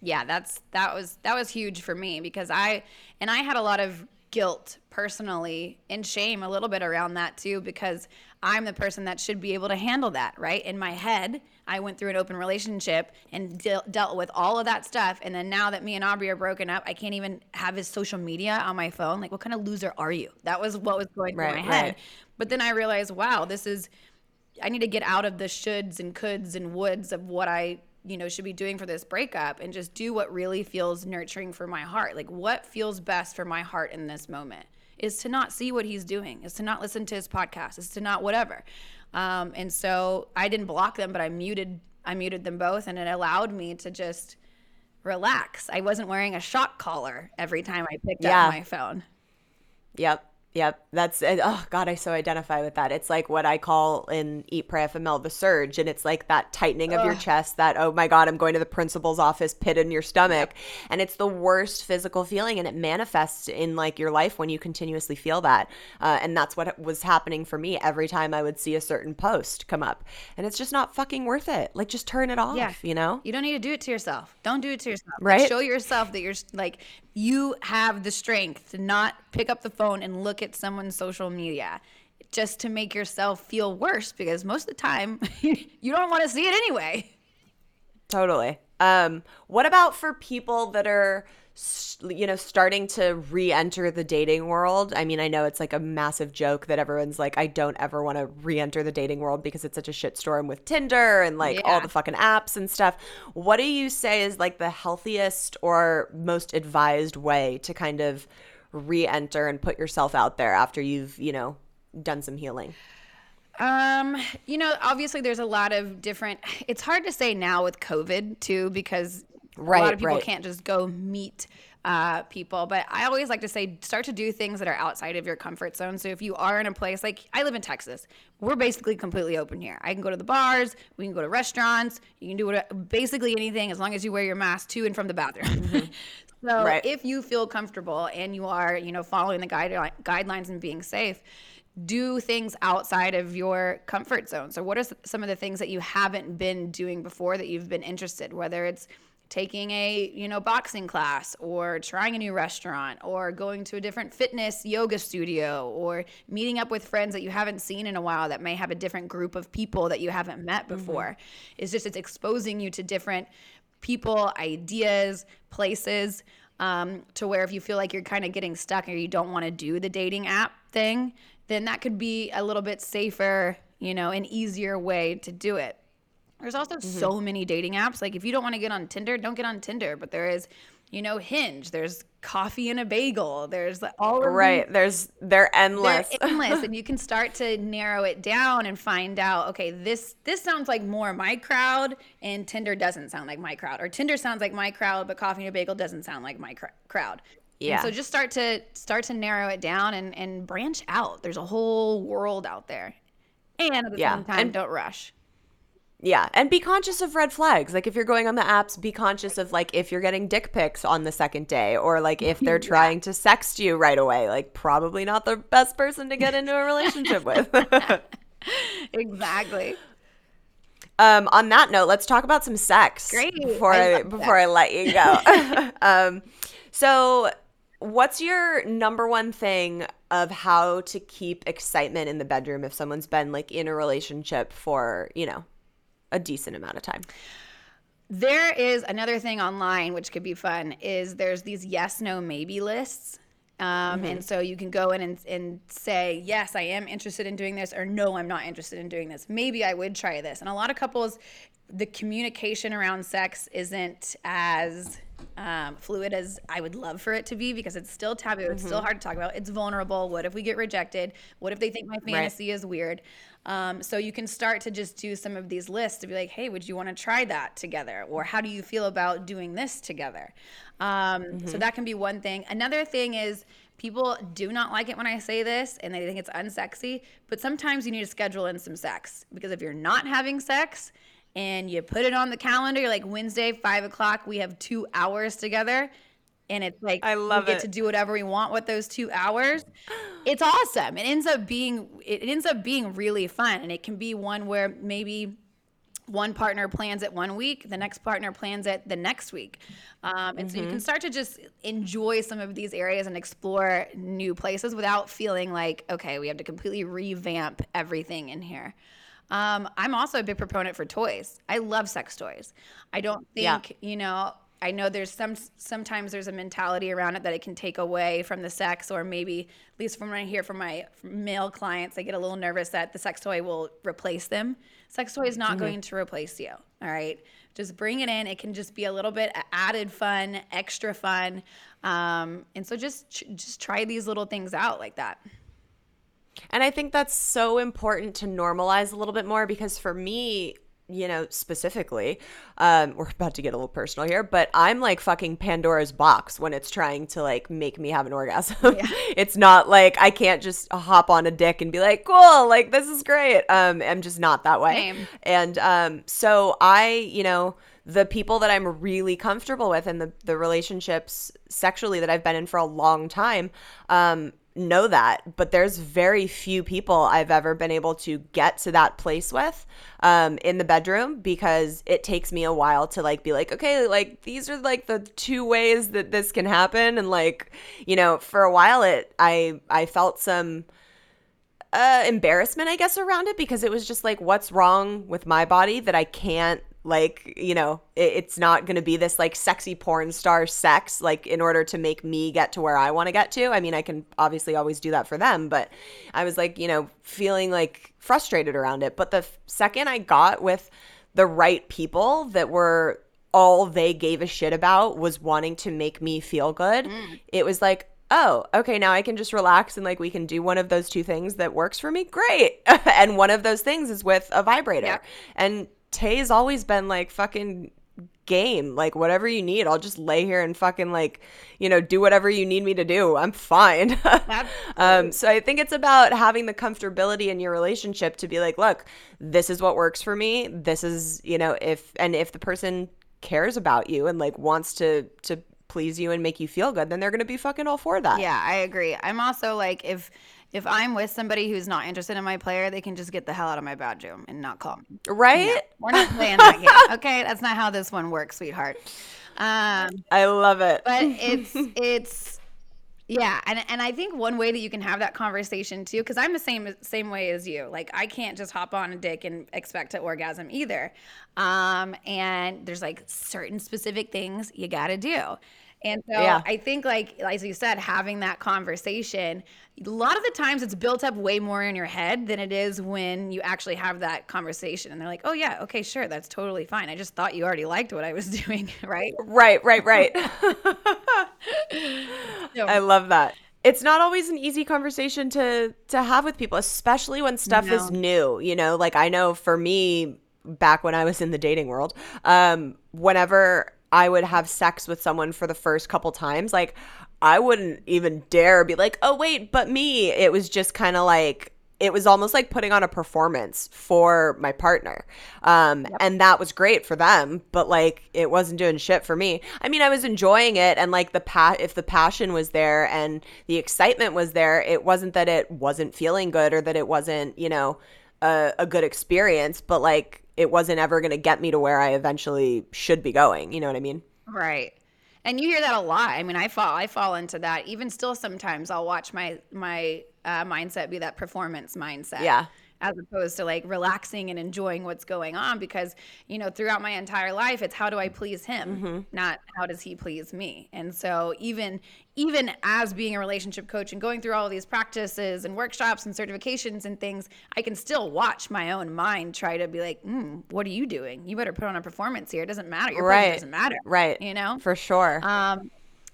Yeah, that's that was that was huge for me because I and I had a lot of guilt personally and shame a little bit around that too because I'm the person that should be able to handle that, right? In my head, I went through an open relationship and de- dealt with all of that stuff, and then now that me and Aubrey are broken up, I can't even have his social media on my phone. Like, what kind of loser are you? That was what was going through right, my head. Right. But then I realized, wow, this is – I need to get out of the shoulds and coulds and woulds of what I – you know, should be doing for this breakup, and just do what really feels nurturing for my heart. Like, what feels best for my heart in this moment is to not see what he's doing, is to not listen to his podcast, is to not whatever. Um, and so I didn't block them, but I muted I muted them both, and it allowed me to just relax. I wasn't wearing a shock collar every time I picked yeah. up my phone. Yep. Yep. That's, oh God, I so identify with that. It's like what I call in Eat, Pray, F M L, the surge. And it's like that tightening of Ugh. your chest, that, oh my God, I'm going to the principal's office, pit in your stomach. Yep. And it's the worst physical feeling. And it manifests in like your life when you continuously feel that. Uh, and that's what was happening for me every time I would see a certain post come up. And it's just not fucking worth it. Like, just turn it off, yeah. you know? You don't need to do it to yourself. Don't do it to yourself. Right? Like, show yourself that you're like, you have the strength to not pick up the phone and look at someone's social media just to make yourself feel worse, because most of the time you don't want to see it anyway. Totally. Um, what about for people that are, you know, starting to re-enter the dating world? I mean, I know it's like a massive joke that everyone's like, I don't ever want to re-enter the dating world because it's such a shitstorm with Tinder and like yeah. all the fucking apps and stuff. What do you say is like the healthiest or most advised way to kind of re-enter and put yourself out there after you've, you know, done some healing? Um, you know, obviously there's a lot of different, it's hard to say now with COVID too, because Right, a lot of people right. can't just go meet uh, people. But I always like to say, start to do things that are outside of your comfort zone. So if you are in a place, like I live in Texas, we're basically completely open here. I can go to the bars, we can go to restaurants, you can do whatever, basically anything as long as you wear your mask to and from the bathroom. Mm-hmm. So right. if you feel comfortable and you are, you know, following the guide, guidelines and being safe, do things outside of your comfort zone. So what are some of the things that you haven't been doing before that you've been interested, whether it's taking a, you know, boxing class, or trying a new restaurant, or going to a different fitness yoga studio, or meeting up with friends that you haven't seen in a while that may have a different group of people that you haven't met before. Mm-hmm. It's just, it's exposing you to different people, ideas, places, um, to where if you feel like you're kind of getting stuck or you don't want to do the dating app thing, then that could be a little bit safer, you know, an easier way to do it. There's also mm-hmm. so many dating apps. Like, if you don't want to get on Tinder, don't get on Tinder. But there is, you know, Hinge. There's Coffee and a Bagel. There's all of right. These, there's they're endless. They're endless, and you can start to narrow it down and find out. Okay, this this sounds like more my crowd, and Tinder doesn't sound like my crowd, or Tinder sounds like my crowd, but Coffee and a Bagel doesn't sound like my cr- crowd. Yeah. And so just start to start to narrow it down and and branch out. There's a whole world out there, and at the yeah. same time, and- don't rush. Yeah. And be conscious of red flags. Like, if you're going on the apps, be conscious of like if you're getting dick pics on the second day, or like if they're trying yeah. to sext you right away, like probably not the best person to get into a relationship with. Exactly. Um, on that note, let's talk about some sex Great. before I, I before I let you go. um, so what's your number one thing of how to keep excitement in the bedroom if someone's been like in a relationship for, you know, a decent amount of time? There is another thing online which could be fun, is there's these yes, no, maybe lists. Um, mm-hmm. And so you can go in and, and say, yes, I am interested in doing this, or no, I'm not interested in doing this. Maybe I would try this. And a lot of couples, the communication around sex isn't as um, fluid as I would love for it to be, because it's still taboo. Mm-hmm. It's still hard to talk about. It's vulnerable. What if we get rejected? What if they think my fantasy right. is weird? Um, so you can start to just do some of these lists to be like, hey, would you want to try that together? Or how do you feel about doing this together? Um, mm-hmm. So that can be one thing. Another thing is, people do not like it when I say this and they think it's unsexy, but sometimes you need to schedule in some sex, because if you're not having sex and you put it on the calendar, you're like, Wednesday, five o'clock, we have two hours together. And it's like, I love we get it. to do whatever we want with those two hours. It's awesome. It ends up being, it ends up being really fun. And it can be one where maybe one partner plans it one week, the next partner plans it the next week. Um, and mm-hmm. so you can start to just enjoy some of these areas and explore new places without feeling like, okay, we have to completely revamp everything in here. Um, I'm also a big proponent for toys. I love sex toys. I don't think, yeah. you know, I know there's some sometimes there's a mentality around it that it can take away from the sex, or maybe at least from what I hear from my male clients, they get a little nervous that the sex toy will replace them. Sex toy is not mm-hmm. going to replace you. All right. Just bring it in. It can just be a little bit added fun, extra fun. Um, and so just just try these little things out like that. And I think that's so important to normalize a little bit more, because for me, you know, specifically, um, we're about to get a little personal here, but I'm like fucking Pandora's box when it's trying to like make me have an orgasm. Yeah. It's not like I can't just hop on a dick and be like, cool, like this is great. Um, I'm just not that way. Same. And um, so I, you know, the people that I'm really comfortable with and the, the relationships sexually that I've been in for a long time, um, know that, but there's very few people I've ever been able to get to that place with um in the bedroom, because it takes me a while to like be like, okay, like these are like the two ways that this can happen. And like, you know, for a while it I I felt some uh embarrassment, I guess, around it, because it was just like, what's wrong with my body that I can't like, you know, it, it's not going to be this like sexy porn star sex, like in order to make me get to where I want to get to. I mean, I can obviously always do that for them, but I was like, you know, feeling like frustrated around it. But the f- second I got with the right people that were all they gave a shit about was wanting to make me feel good, mm. it was like, oh, okay, now I can just relax and like we can do one of those two things that works for me. Great. And one of those things is with a vibrator. Yeah. And Tay's always been like, fucking game, like whatever you need, I'll just lay here and fucking like, you know, do whatever you need me to do. I'm fine. um, so I think it's about having the comfortability in your relationship to be like, look, this is what works for me. This is, you know, if, and if the person cares about you and like wants to, to please you and make you feel good, then they're going to be fucking all for that. Yeah, I agree. I'm also like, if, If I'm with somebody who's not interested in my player, they can just get the hell out of my bedroom and not call me. Right? No, we're not playing that game. Okay, that's not how this one works, sweetheart. Um, I love it. But it's it's yeah, and and I think one way that you can have that conversation too, because I'm the same same way as you. Like I can't just hop on a dick and expect to orgasm either. Um, and there's like certain specific things you gotta do. And so yeah. I think, like, as you said, having that conversation, a lot of the times it's built up way more in your head than it is when you actually have that conversation. And they're like, oh, yeah, okay, sure, that's totally fine. I just thought you already liked what I was doing, right? Right, right, right. So, I love that. It's not always an easy conversation to to have with people, especially when stuff no. is new. You know, like I know for me, back when I was in the dating world, um, whenever – I would have sex with someone for the first couple times, like I wouldn't even dare be like, oh, wait, but me. It was just kind of like, it was almost like putting on a performance for my partner. Um, yep. And that was great for them, but like it wasn't doing shit for me. I mean, I was enjoying it. And like the pa- if the passion was there and the excitement was there, it wasn't that it wasn't feeling good or that it wasn't, you know, a, a good experience, but like, it wasn't ever going to get me to where I eventually should be going. You know what I mean? Right. And you hear that a lot. I mean, I fall, I fall into that. Even still sometimes I'll watch my, my uh, mindset be that performance mindset. Yeah. As opposed to like relaxing and enjoying what's going on, because, you know, throughout my entire life, it's how do I please him, mm-hmm. not how does he please me. And so even even as being a relationship coach and going through all of these practices and workshops and certifications and things, I can still watch my own mind try to be like, mm, what are you doing? You better put on a performance here. It doesn't matter. Your right. It doesn't matter. Right. You know? For sure. Um,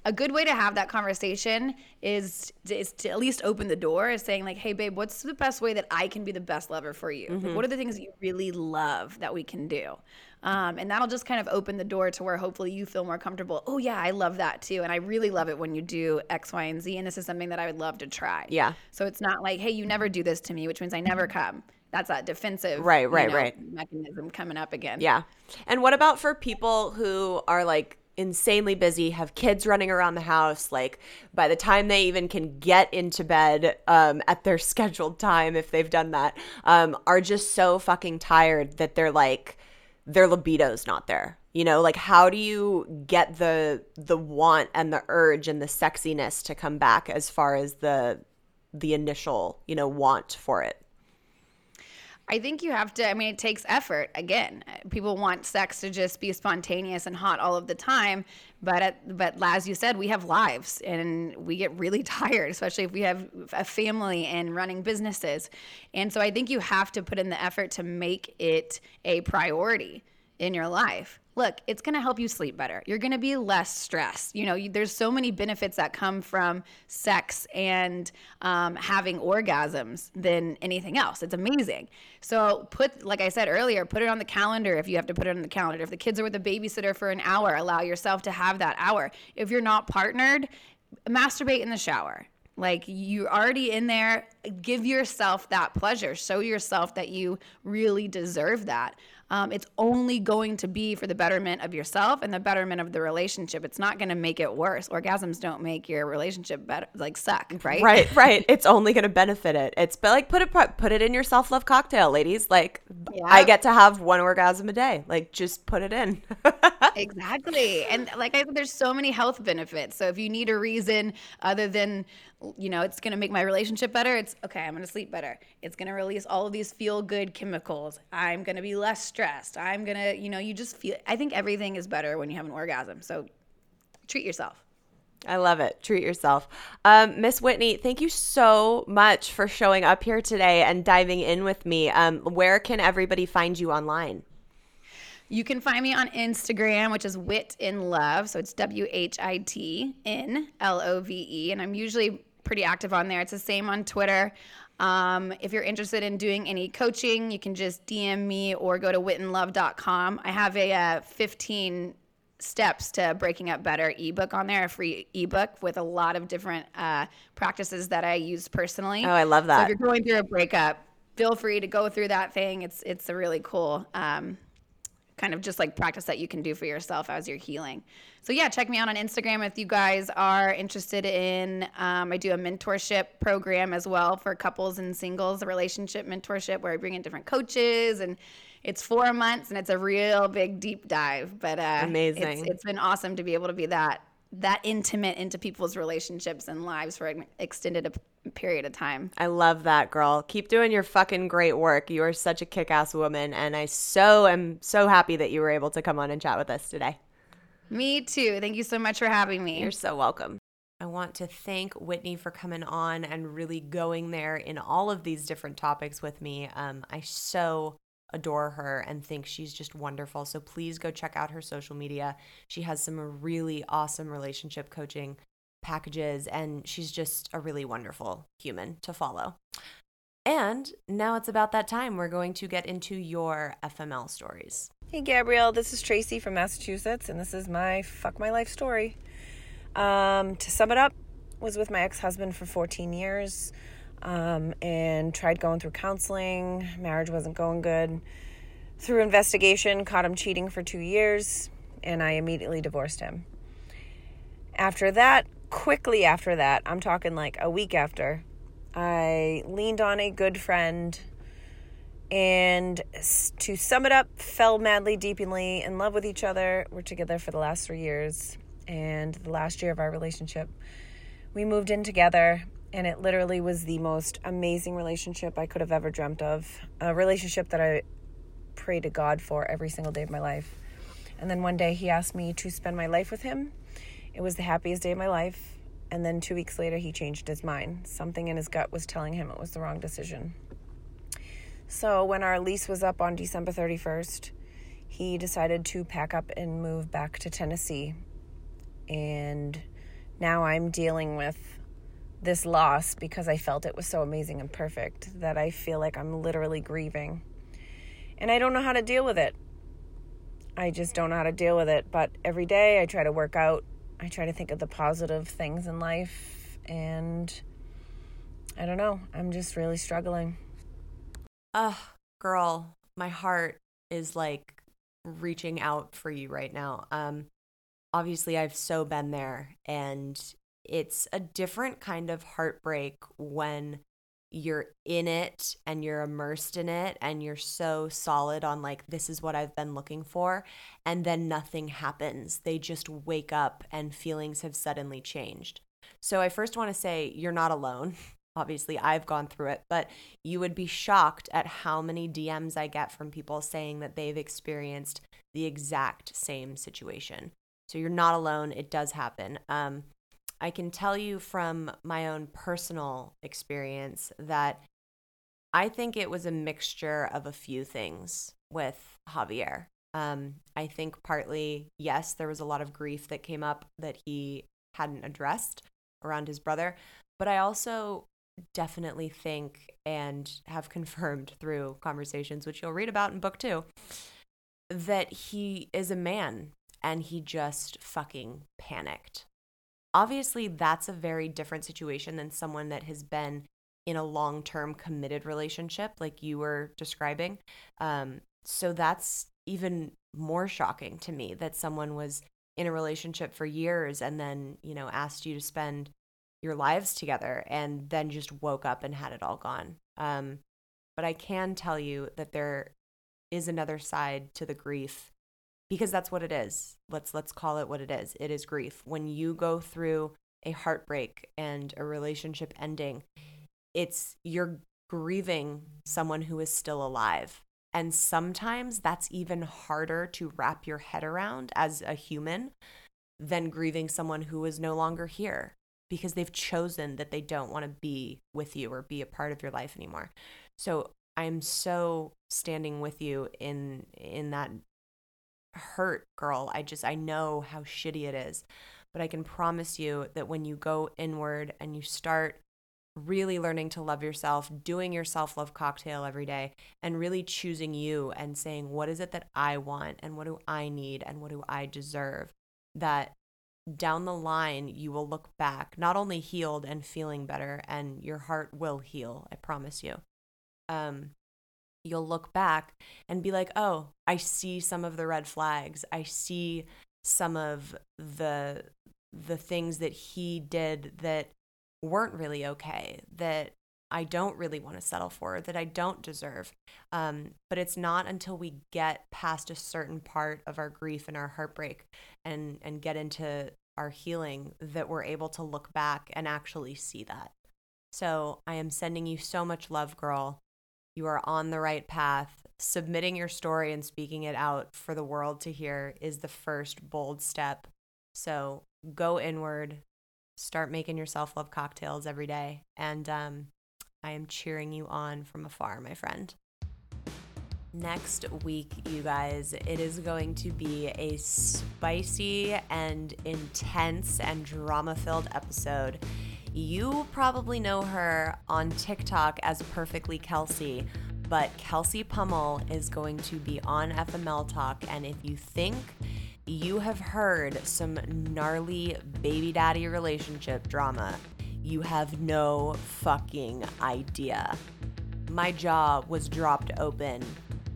a good way to have that conversation is to, is to at least open the door is saying like, hey, babe, what's the best way that I can be the best lover for you? Mm-hmm. Like, what are the things that you really love that we can do? Um, and that'll just kind of open the door to where hopefully you feel more comfortable. Oh, yeah, I love that too. And I really love it when you do X, Y, and Z. And this is something that I would love to try. Yeah. So it's not like, hey, you never do this to me, which means I never come. That's that defensive right, right, you know, right. mechanism coming up again. Yeah. And what about for people who are like, insanely busy, have kids running around the house, like by the time they even can get into bed um, at their scheduled time, if they've done that, um, are just so fucking tired that they're like, their libido's not there. You know, like how do you get the the want and the urge and the sexiness to come back as far as the the initial, you know, want for it? I think you have to, I mean, it takes effort. Again, people want sex to just be spontaneous and hot all of the time. But, at, but as you said, we have lives and we get really tired, especially if we have a family and running businesses. And so I think you have to put in the effort to make it a priority. in your life. Look, it's going to help you sleep better. You're going to be less stressed. You know, you, there's so many benefits that come from sex and um, having orgasms than anything else. It's amazing. So put, like I said earlier, put it on the calendar if you have to put it on the calendar. If the kids are with a babysitter for an hour, allow yourself to have that hour. If you're not partnered, masturbate in the shower. Like, you're already in there. Give yourself that pleasure. Show yourself that you really deserve that. Um, it's only going to be for the betterment of yourself and the betterment of the relationship. It's not going to make it worse. Orgasms don't make your relationship better, like suck, right? Right, right. It's only going to benefit it. It's like, put it put it in your self-love cocktail, ladies. Like, yeah. I get to have one orgasm a day. Like, just put it in. Exactly. And like I said, there's so many health benefits. So if you need a reason other than, you know, it's going to make my relationship better, it's okay, I'm going to sleep better. It's going to release all of these feel-good chemicals. I'm going to be less stressed. I'm going to, you know, you just feel, I think everything is better when you have an orgasm. So treat yourself. I love it. Treat yourself. Um, Miss Whitney, thank you so much for showing up here today and diving in with me. Um, where can everybody find you online? You can find me on Instagram, which is Whit in Love. So it's W H I T N L O V E. And I'm usually pretty active on there. It's the same on Twitter. Um, if you're interested in doing any coaching, you can just D M me or go to witten love dot com. I have a uh, fifteen steps to breaking up better ebook on there, a free ebook with a lot of different uh, practices that I use personally. Oh, I love that. So if you're going through a breakup, feel free to go through that thing. It's it's a really cool um, kind of just like practice that you can do for yourself as you're healing. So yeah, check me out on Instagram if you guys are interested in, um, I do a mentorship program as well for couples and singles, a relationship mentorship where I bring in different coaches, and it's four months and it's a real big deep dive, but uh, amazing. It's, it's been awesome to be able to be that, that intimate into people's relationships and lives for an extended period of time. I love that, girl. Keep doing your fucking great work. You are such a kick-ass woman, and I so am so happy that you were able to come on and chat with us today. Me too. Thank you so much for having me. You're so welcome. I want to thank Whitney for coming on and really going there in all of these different topics with me. Um, I so adore her and think she's just wonderful. So please go check out her social media. She has some really awesome relationship coaching packages, and she's just a really wonderful human to follow. And now it's about that time. We're going to get into your F M L stories. Hey, Gabrielle. This is Tracy from Massachusetts, and this is my fuck my life story. Um, to sum it up, was with my ex-husband for fourteen years. Um, and tried going through counseling. Marriage wasn't going good. Through investigation, caught him cheating for two years, and I immediately divorced him. After that, quickly after that, I'm talking like a week after, I leaned on a good friend, and to sum it up, fell madly, deeply in love with each other. We're together for the last three years, and the last year of our relationship, we moved in together. And it literally was the most amazing relationship I could have ever dreamt of. A relationship that I pray to God for every single day of my life. And then one day he asked me to spend my life with him. It was the happiest day of my life. And then two weeks later he changed his mind. Something in his gut was telling him it was the wrong decision. So when our lease was up on December thirty-first, he decided to pack up and move back to Tennessee. And now I'm dealing with this loss because I felt it was so amazing and perfect that I feel like I'm literally grieving. And I don't know how to deal with it. I just don't know how to deal with it. But every day I try to work out. I try to think of the positive things in life. And I don't know. I'm just really struggling. Ugh, girl, my heart is like reaching out for you right now. Um, obviously, I've so been there, and it's a different kind of heartbreak when you're in it and you're immersed in it and you're so solid on like, this is what I've been looking for, and then nothing happens. They just wake up and feelings have suddenly changed. So I first want to say you're not alone. Obviously, I've gone through it, but you would be shocked at how many D Ms I get from people saying that they've experienced the exact same situation. So you're not alone. It does happen. Um, I can tell you from my own personal experience that I think it was a mixture of a few things with Javier. Um, I think partly, yes, there was a lot of grief that came up that he hadn't addressed around his brother. But I also definitely think and have confirmed through conversations, which you'll read about in book two, that he is a man and he just fucking panicked. Obviously, that's a very different situation than someone that has been in a long-term committed relationship like you were describing. Um, so that's even more shocking to me that someone was in a relationship for years and then, you know, asked you to spend your lives together and then just woke up and had it all gone. Um, but I can tell you that there is another side to the grief, because that's what it is. Let's let's call it what it is. It is grief. When you go through a heartbreak and a relationship ending, it's you're grieving someone who is still alive. And sometimes that's even harder to wrap your head around as a human than grieving someone who is no longer here, because they've chosen that they don't want to be with you or be a part of your life anymore. So I'm so standing with you in in that hurt, girl. I just, I know how shitty it is, but I can promise you that when you go inward and you start really learning to love yourself, doing your self-love cocktail every day, and really choosing you and saying, what is it that I want and what do I need and what do I deserve, that down the line you will look back not only healed and feeling better, and your heart will heal, I promise you. Um, you'll look back and be like, oh, I see some of the red flags. I see some of the the things that he did that weren't really okay, that I don't really want to settle for, that I don't deserve. Um, but it's not until we get past a certain part of our grief and our heartbreak and, and get into our healing that we're able to look back and actually see that. So I am sending you so much love, girl. You are on the right path. Submitting your story and speaking it out for the world to hear is the first bold step. So go inward, start making your self-love cocktails every day, and um, I am cheering you on from afar, my friend. Next week, you guys, it is going to be a spicy and intense and drama-filled episode. You probably know her on TikTok as Perfectly Kelsey, but Kelsey Pummel is going to be on F M L Talk, and if you think you have heard some gnarly baby daddy relationship drama, you have no fucking idea. My jaw was dropped open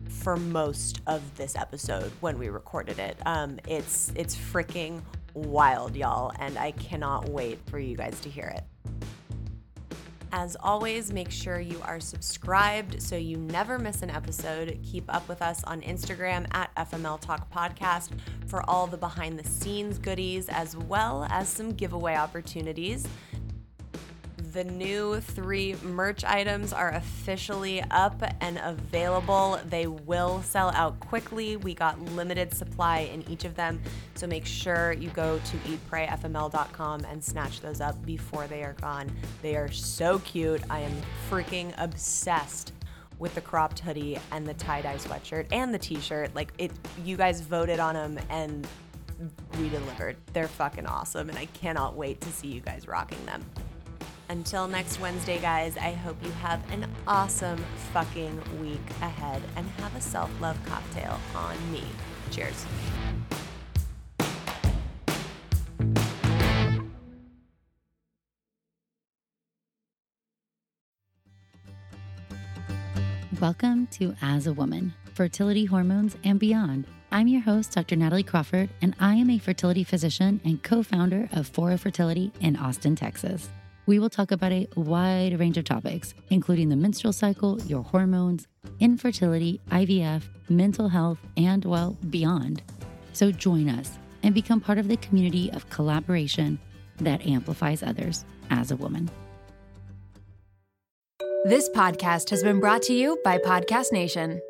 for most of this episode when we recorded it. Um, it's it's freaking wild, y'all, and I cannot wait for you guys to hear it. As always, make sure you are subscribed so you never miss an episode. Keep up with us on Instagram at F M L Talk Podcast for all the behind the scenes goodies, as well as some giveaway opportunities. The new three merch items are officially up and available. They will sell out quickly. We got limited supply in each of them, so make sure you go to Eat, Pray, F M L dot com and snatch those up before they are gone. They are so cute. I am freaking obsessed with the cropped hoodie and the tie-dye sweatshirt and the t-shirt. Like, it, you guys voted on them and we delivered. They're fucking awesome, and I cannot wait to see you guys rocking them. Until next Wednesday, guys, I hope you have an awesome fucking week ahead and have a self-love cocktail on me. Cheers. Welcome to As a Woman, Fertility Hormones and Beyond. I'm your host, Doctor Natalie Crawford, and I am a fertility physician and co-founder of Fora Fertility in Austin, Texas. We will talk about a wide range of topics, including the menstrual cycle, your hormones, infertility, I V F, mental health, and, well, beyond. So join us and become part of the community of collaboration that amplifies others as a woman. This podcast has been brought to you by Podcast Nation.